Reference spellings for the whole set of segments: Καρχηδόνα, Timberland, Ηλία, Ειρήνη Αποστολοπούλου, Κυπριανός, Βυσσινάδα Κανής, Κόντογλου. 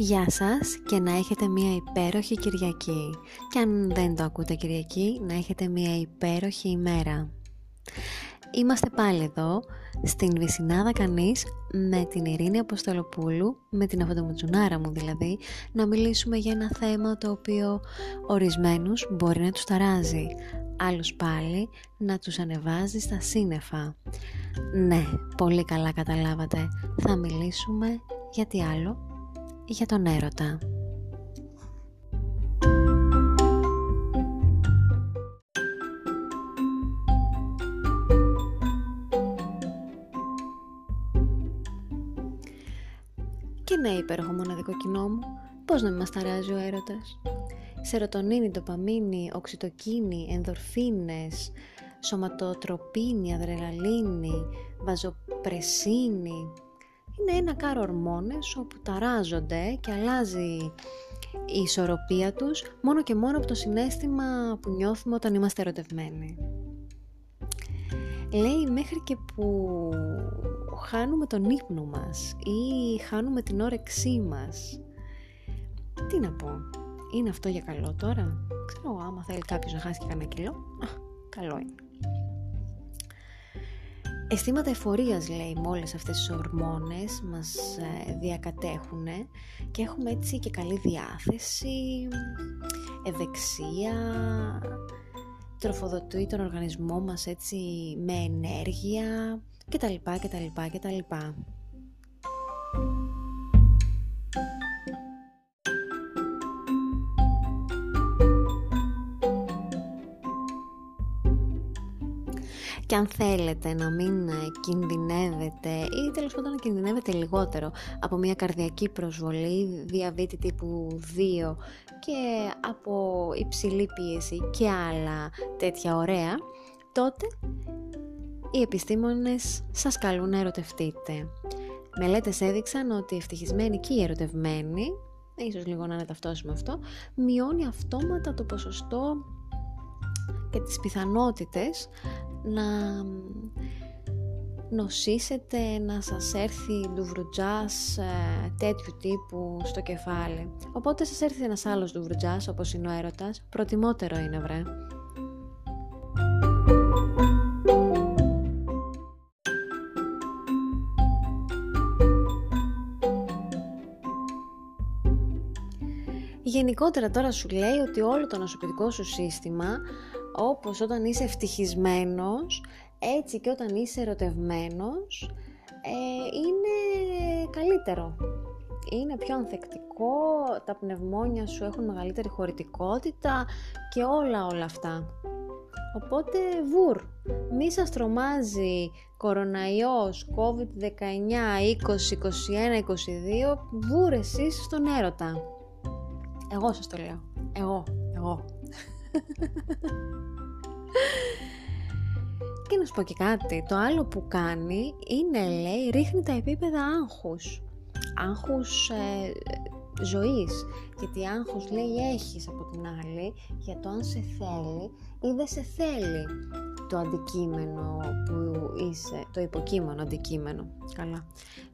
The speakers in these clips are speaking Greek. Γεια σας και να έχετε μια υπέροχη Κυριακή. Και αν δεν το ακούτε Κυριακή, να έχετε μια υπέροχη ημέρα. Είμαστε πάλι εδώ, στην Βυσσινάδα Κανής, με την Ειρήνη Αποστολοπούλου, με την αφαντομουτσουνάρα μου δηλαδή, να μιλήσουμε για ένα θέμα το οποίο ορισμένους μπορεί να τους ταράζει, άλλους πάλι να τους ανεβάζει στα σύννεφα. Ναι, πολύ καλά καταλάβατε. Θα μιλήσουμε για τι άλλο? Για τον έρωτα. Και ναι, υπέροχο μοναδικό κοινό μου, πώς να μην μας ταράζει ο έρωτας? Σερωτονίνη, ντοπαμίνη, οξυτοκίνη, ενδορφίνες, σωματοτροπίνη, αδρεναλίνη, βαζοπρεσίνη. Είναι ένα κάρο ορμόνες όπου ταράζονται και αλλάζει η ισορροπία τους μόνο και μόνο από το συναίσθημα που νιώθουμε όταν είμαστε ερωτευμένοι. Λέει μέχρι και που χάνουμε τον ύπνο μας ή χάνουμε την όρεξή μας. Τι να πω, είναι αυτό για καλό τώρα? Ξέρω, άμα θέλει κάποιος να χάσει και κανένα κιλό, καλό είναι. Αισθήματα εφορίας, λέει, με όλες αυτές τις ορμόνες μας διακατέχουν και έχουμε έτσι και καλή διάθεση, ευεξία, τροφοδοτεί τον οργανισμό μας έτσι με ενέργεια κτλ. Και αν θέλετε να μην κινδυνεύετε ή τέλος πάντων να κινδυνεύετε λιγότερο από μια καρδιακή προσβολή, διαβήτη τύπου 2 και από υψηλή πίεση και άλλα τέτοια ωραία, τότε οι επιστήμονες σας καλούν να ερωτευτείτε. Μελέτες έδειξαν ότι οι ευτυχισμένοι και οι ερωτευμένοι, ίσως λίγο να είναι ταυτόσιμο αυτό, μειώνει αυτόματα το ποσοστό και τις πιθανότητες να νοσήσετε, να σας έρθει ντουβρουτζάς τέτοιου τύπου στο κεφάλι. Οπότε σας έρθει ένας άλλος ντουβρουτζάς όπως είναι ο έρωτας, προτιμότερο είναι, βρε. Γενικότερα τώρα σου λέει ότι όλο το νοσοποιητικό σου σύστημα, όπως όταν είσαι ευτυχισμένος, έτσι και όταν είσαι ερωτευμένος, είναι καλύτερο. Είναι πιο ανθεκτικό, τα πνευμόνια σου έχουν μεγαλύτερη χωρητικότητα και όλα αυτά. Οπότε βουρ, μη σας τρομάζει κοροναϊός, COVID-19, 20, 21, 22, βουρ εσείς στον έρωτα. Εγώ σας το λέω. Εγώ. Και να σου πω και κάτι. Το άλλο που κάνει είναι, λέει, ρίχνει τα επίπεδα άγχους. Άγχους ζωής. Γιατί άγχους, λέει, έχεις από την άλλη για το αν σε θέλει ή δεν σε θέλει το αντικείμενο που είσαι, το υποκείμενο αντικείμενο. Καλά.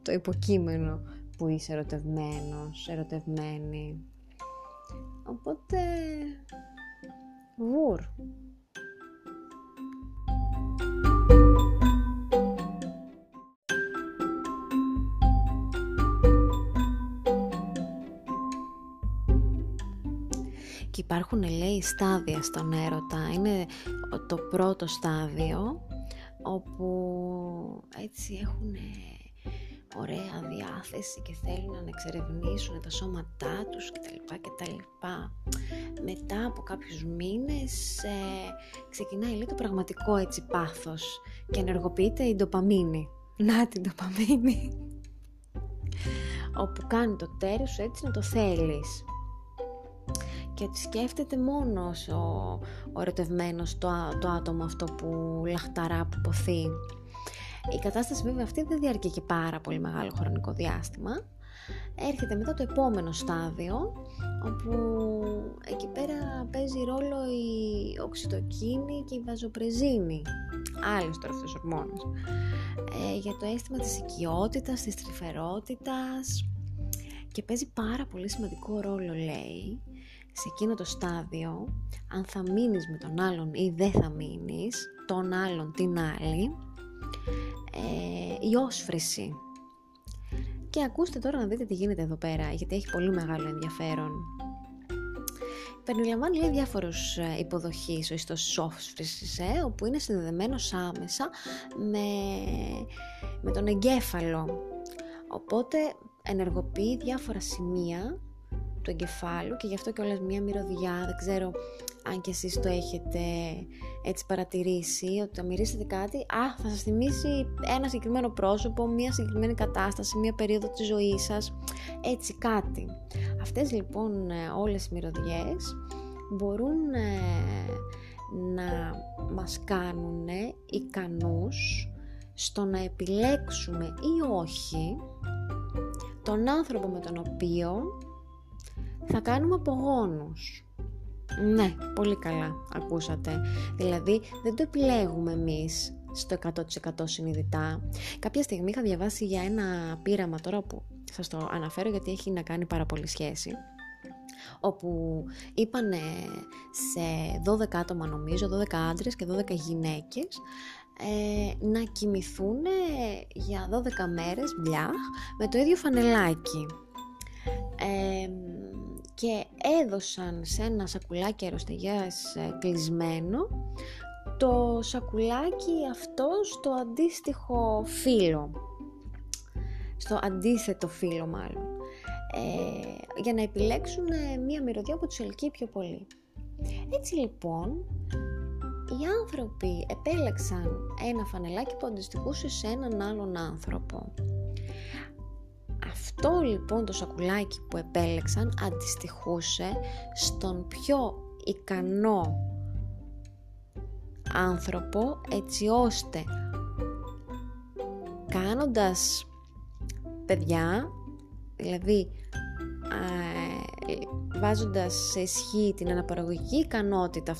Το υποκείμενο που είσαι ερωτευμένος, ερωτευμένη. Οπότε, βουρ. Και υπάρχουν, λέει, στάδια στον έρωτα. Είναι το πρώτο στάδιο, όπου έτσι έχουν ωραία διάθεση και θέλουν να εξερευνήσουν τα σώματά τους κτλ. Μετά από κάποιους μήνες ξεκινάει, λέει, το πραγματικό έτσι πάθος και ενεργοποιείται η ντοπαμίνη. Να την ντοπαμίνη! Όπου κάνει το τέρι σου έτσι να το θέλεις. Και σκέφτεται μόνος ο ερωτευμένος το άτομο αυτό που λαχταρά, που ποθεί. Η κατάσταση βέβαια αυτή δεν διαρκεί και πάρα πολύ μεγάλο χρονικό διάστημα. Έρχεται μετά το επόμενο στάδιο, όπου εκεί πέρα παίζει ρόλο η οξυτοκίνη και η βαζοπρεζίνη, άλλες τώρα αυτές ορμόνες, για το αίσθημα της οικειότητας, της τρυφερότητας και παίζει πάρα πολύ σημαντικό ρόλο, λέει, σε εκείνο το στάδιο, αν θα μείνεις με τον άλλον ή δεν θα μείνεις, τον άλλον, την άλλη, η όσφρηση. Και ακούστε τώρα να δείτε τι γίνεται εδώ πέρα, γιατί έχει πολύ μεγάλο ενδιαφέρον. Περιλαμβάνει, λέει, διάφορους υποδοχείς ο ιστός όσφρησης, όπου είναι συνδεδεμένος άμεσα με τον εγκέφαλο. Οπότε ενεργοποιεί διάφορα σημεία του εγκεφάλου και γι' αυτό κιόλας μια μυρωδιά, δεν ξέρω αν κι εσείς το έχετε έτσι παρατηρήσει, ότι θα μυρίσετε κάτι, θα σας θυμίσει ένα συγκεκριμένο πρόσωπο, μια συγκεκριμένη κατάσταση, μια περίοδο της ζωής σας, έτσι κάτι. Αυτές λοιπόν όλες οι μυρωδιές μπορούν να μας κάνουν ικανούς στο να επιλέξουμε ή όχι τον άνθρωπο με τον οποίο θα κάνουμε απογόνους. Ναι, πολύ καλά ακούσατε. Δηλαδή δεν το επιλέγουμε εμείς στο 100% συνειδητά. Κάποια στιγμή είχα διαβάσει για ένα πείραμα, τώρα που σας το αναφέρω γιατί έχει να κάνει πάρα πολύ σχέση, όπου είπανε σε 12 άτομα, νομίζω, 12 άντρες και 12 γυναίκες, να κοιμηθούν για 12 μέρες μπλιάχ με το ίδιο φανελάκι. Και έδωσαν σε ένα σακουλάκι αεροστεγιάς κλεισμένο το σακουλάκι αυτό στο αντίστοιχο φύλλο, στο αντίθετο φύλλο μάλλον, για να επιλέξουν μία μυρωδιά που τους ελκύει πιο πολύ. Έτσι λοιπόν, οι άνθρωποι επέλεξαν ένα φανελάκι που αντιστοιχούσε σε έναν άλλον άνθρωπο. Αυτό λοιπόν το σακουλάκι που επέλεξαν αντιστοιχούσε στον πιο ικανό άνθρωπο, έτσι ώστε κάνοντας παιδιά, δηλαδή βάζοντας σε ισχύ την αναπαραγωγική ικανότητα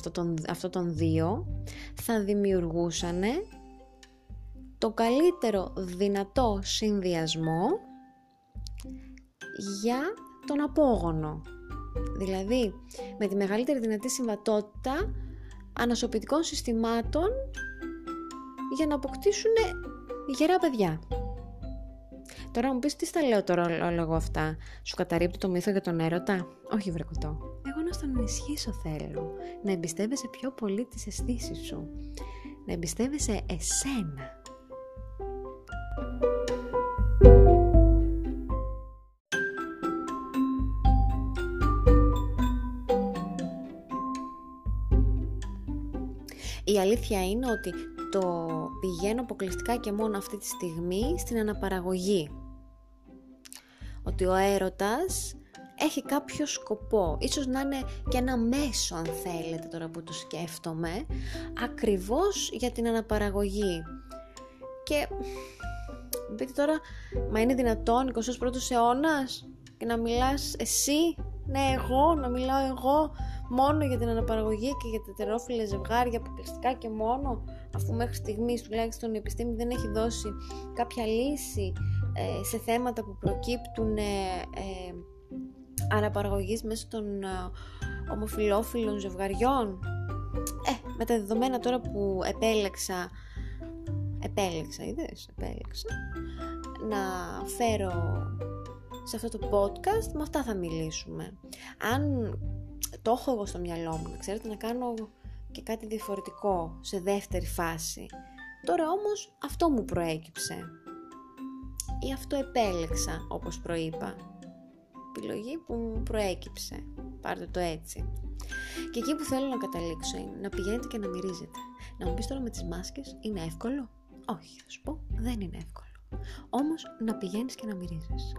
αυτών των δύο, θα δημιουργούσανε το καλύτερο δυνατό συνδυασμό για τον απόγονο. Δηλαδή με τη μεγαλύτερη δυνατή συμβατότητα ανασωπητικών συστημάτων για να αποκτήσουν γερά παιδιά. Τώρα μου πεις, τι στα λέω τώρα λόγω αυτά, σου καταρρίπτω το μύθο για τον έρωτα? Όχι βρε κοτό, εγώ να στον ενισχύσω θέλω, να εμπιστεύεσαι πιο πολύ τις αισθήσεις σου, να εμπιστεύεσαι εσένα. Η αλήθεια είναι ότι το πηγαίνω αποκλειστικά και μόνο αυτή τη στιγμή στην αναπαραγωγή. Ότι ο έρωτας έχει κάποιο σκοπό, ίσως να είναι και ένα μέσο, αν θέλετε, τώρα που το σκέφτομαι, ακριβώς για την αναπαραγωγή. Και πείτε τώρα, μα είναι δυνατόν 21ος αιώνας και να μιλάς εσύ, ναι εγώ, να μιλάω εγώ μόνο για την αναπαραγωγή και για τα ετερόφιλα ζευγάρια αποκλειστικά και μόνο, αφού μέχρι στιγμής τουλάχιστον η επιστήμη δεν έχει δώσει κάποια λύση σε θέματα που προκύπτουν αναπαραγωγής μέσω των ομοφυλόφιλων ζευγαριών. Με τα δεδομένα τώρα που επέλεξα να φέρω σε αυτό το podcast, με αυτά θα μιλήσουμε. Αν το έχω εγώ στο μυαλό μου, να ξέρετε, να κάνω και κάτι διαφορετικό σε δεύτερη φάση. Τώρα όμως αυτό μου προέκυψε ή αυτό επέλεξα, όπως προείπα. Επιλογή που μου προέκυψε, πάρτε το έτσι. Και εκεί που θέλω να καταλήξω είναι να πηγαίνετε και να μυρίζετε. Να μου πεις τώρα, με τις μάσκες είναι εύκολο? Όχι, θα σου πω, δεν είναι εύκολο. Όμως να πηγαίνεις και να μυρίζεις.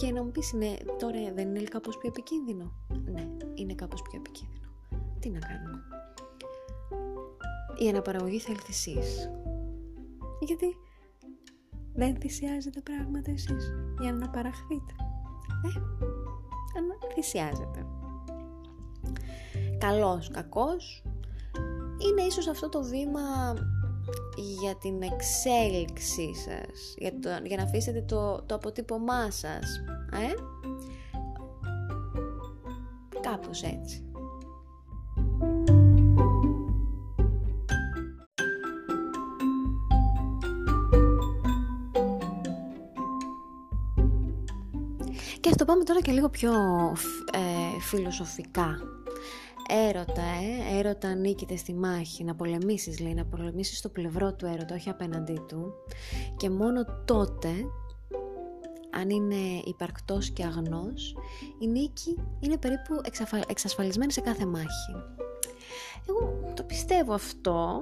Και να μου πεις, ναι, τώρα δεν είναι κάπως πιο επικίνδυνο? Ναι, είναι κάπως πιο επικίνδυνο. Τι να κάνουμε? Η αναπαραγωγή θέλει θυσίες. Γιατί δεν θυσιάζετε πράγματα εσείς για να παραχθείτε? Θυσιάζετε. Καλός, κακός, είναι ίσως αυτό το βήμα για την εξέλιξή σας, για να αφήσετε το αποτύπωμά σας. Κάπως έτσι. Και ας το πάμε τώρα και λίγο πιο φιλοσοφικά. Έρωτα νίκηται στη μάχη, να πολεμήσεις λέει, να πολεμήσεις στο πλευρό του έρωτα, όχι απέναντί του. Και μόνο τότε, αν είναι υπαρκτός και αγνός, η νίκη είναι περίπου εξασφαλισμένη σε κάθε μάχη. Εγώ το πιστεύω αυτό,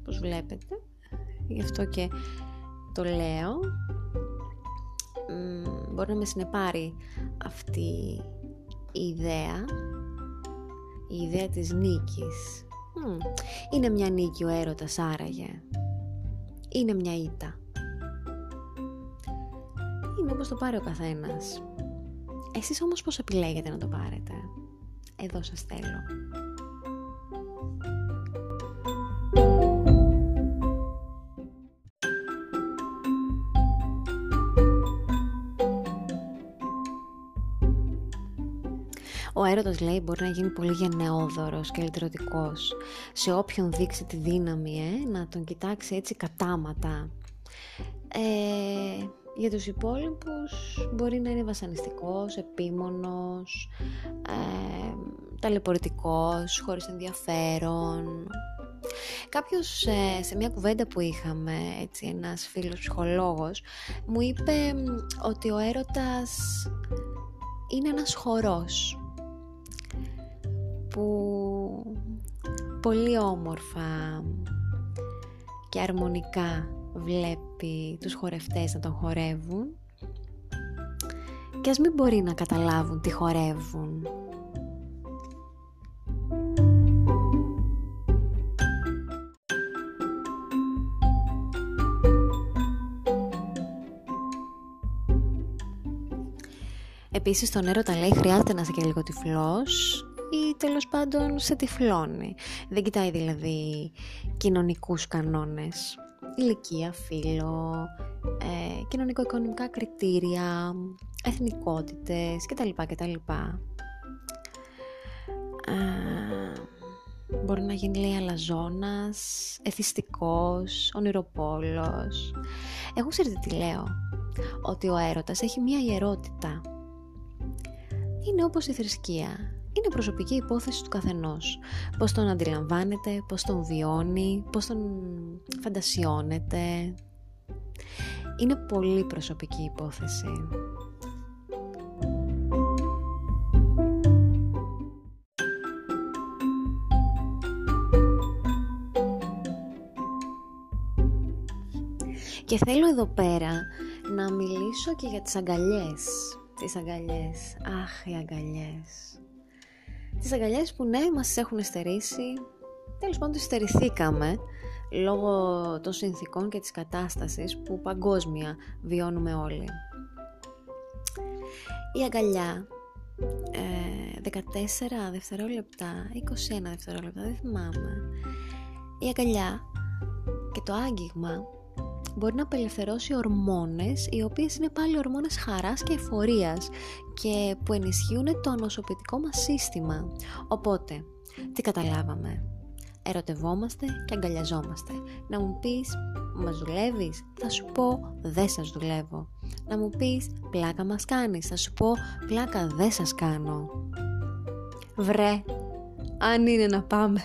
όπως βλέπετε, γι' αυτό και το λέω. Μπορεί να με συνεπάρει αυτή η ιδέα της νίκης. Είναι μια νίκη ο έρωτας, άραγε. Είναι μια ήττα. Είναι όπως το πάρει ο καθένας. Εσείς όμως πώς επιλέγετε να το πάρετε? Εδώ σας θέλω. Ο έρωτας, λέει, μπορεί να γίνει πολύ γενναιόδωρος και ελτρωτικός. Σε όποιον δείξει τη δύναμη, να τον κοιτάξει έτσι κατάματα. Για τους υπόλοιπους μπορεί να είναι βασανιστικός, επίμονος, ταλαιπωρητικός, χωρίς ενδιαφέρον. Κάποιος σε μια κουβέντα που είχαμε, έτσι, ένας φίλος ψυχολόγος, μου είπε ότι ο έρωτας είναι ένας χορός που πολύ όμορφα και αρμονικά βλέπει τους χορευτές να τον χορεύουν, και ας μην μπορεί να καταλάβουν τι χορεύουν. Επίσης τον έρωτα, λέει, χρειάζεται να είσαι και λίγο τυφλός ή τέλος πάντων σε τυφλώνει. Δεν κοιτάει δηλαδή κοινωνικούς κανόνες, ηλικία, φύλο, κοινωνικο-οικονομικά κριτήρια, εθνικότητες κτλ. Μπορεί να γίνει, λέει, αλαζόνας, εθιστικός, ονειροπόλος. Εγώ, ξέρετε τι λέω? Ότι ο έρωτας έχει μία ιερότητα. Είναι όπως η θρησκεία. Είναι προσωπική υπόθεση του καθενός. Πώς τον αντιλαμβάνεται, πώς τον βιώνει, πώς τον φαντασιώνεται. Είναι πολύ προσωπική υπόθεση. Και θέλω εδώ πέρα να μιλήσω και για τις αγκαλιές. Τις αγκαλιές, αχ, οι αγκαλιές. Τις αγκαλιές που, ναι, μας έχουν στερήσει, τέλος πάντων τις στερηθήκαμε λόγω των συνθήκων και της κατάστασης που παγκόσμια βιώνουμε όλοι. Η αγκαλιά, 14 δευτερόλεπτα, 21 δευτερόλεπτα, δεν θυμάμαι. Η αγκαλιά και το άγγιγμα μπορεί να απελευθερώσει ορμόνες, οι οποίες είναι πάλι ορμόνες χαράς και εφορίας, και που ενισχύουν το ανοσοποιητικό μας σύστημα. Οπότε, τι καταλάβαμε? Ερωτευόμαστε και αγκαλιαζόμαστε. Να μου πεις, μας δουλεύεις? Θα σου πω, δεν σας δουλεύω. Να μου πεις, πλάκα μας κάνεις? Θα σου πω, πλάκα δεν σας κάνω. Βρε, αν είναι να πάμε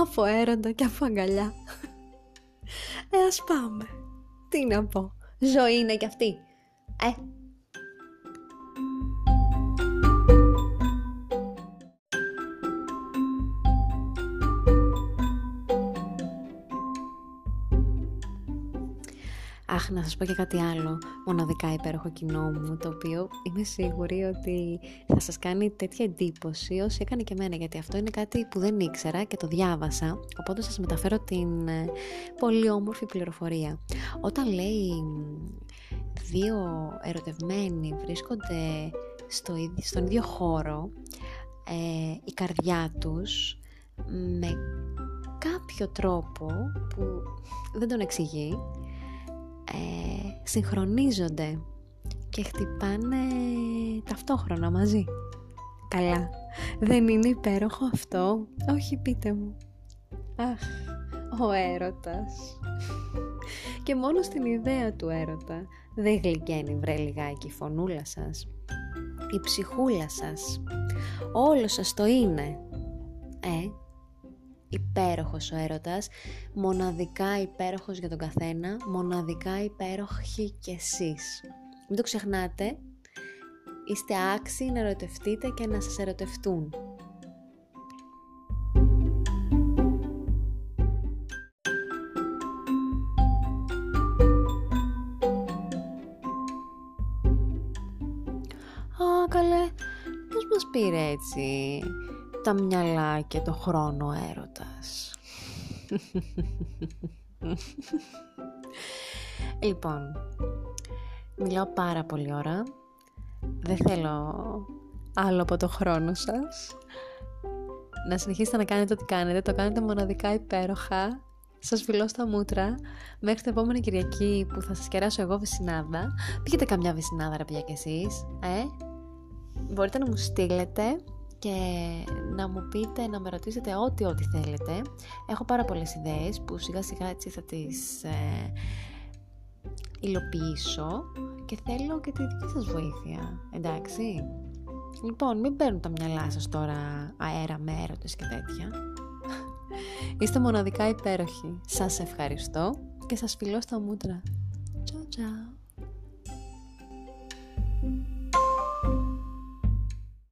από έρωτα και από αγκαλιά, ας πάμε. Τι να πω, ζωή είναι κι αυτή. Αχ, να σας πω και κάτι άλλο μοναδικά υπέροχο, κοινό μου, το οποίο είμαι σίγουρη ότι θα σας κάνει τέτοια εντύπωση όσο έκανε και εμένα, γιατί αυτό είναι κάτι που δεν ήξερα και το διάβασα, οπότε σας μεταφέρω την πολύ όμορφη πληροφορία. Όταν, λέει, δύο ερωτευμένοι βρίσκονται στον ίδιο χώρο, η καρδιά τους με κάποιο τρόπο που δεν τον εξηγεί, συγχρονίζονται και χτυπάνε ταυτόχρονα μαζί. καλά. Δεν είναι υπέροχο αυτό? Όχι, πείτε μου. Αχ, ο έρωτας. Και μόνο στην ιδέα του έρωτα δεν γλυκαίνει, βρε λιγάκι, η φωνούλα σας, η ψυχούλα σας, όλο σας το είναι. Υπέροχος ο έρωτας, μοναδικά υπέροχος για τον καθένα, μοναδικά υπέροχοι κι εσείς. Μην το ξεχνάτε, είστε άξιοι να ερωτευτείτε και να σας ερωτευτούν. Α, καλέ, πώς μας πήρε έτσι τα μυαλά και το χρόνο έρωτας? Λοιπόν, μιλάω πάρα πολύ ώρα. Δεν θέλω άλλο από το χρόνο σας. Να συνεχίσετε να κάνετε ό,τι κάνετε. Το κάνετε μοναδικά υπέροχα. Σας φιλώ στα μούτρα. Μέχρι την επόμενη Κυριακή που θα σας κεράσω εγώ Βυσσινάδα. Πήγετε καμιά Βυσσινάδα ρε παιδιά κι εσείς. Μπορείτε να μου στείλετε και να μου πείτε, να με ρωτήσετε ό,τι θέλετε. Έχω πάρα πολλές ιδέες που σιγά σιγά έτσι θα τις υλοποιήσω και θέλω και τη δική σας βοήθεια, εντάξει? Λοιπόν, μην παίρνουν τα μυαλά σας τώρα αέρα με έρωτες και τέτοια. Είστε μοναδικά υπέροχοι. Σας ευχαριστώ και σας φιλώ στα μούτρα. Τσαου τσαου.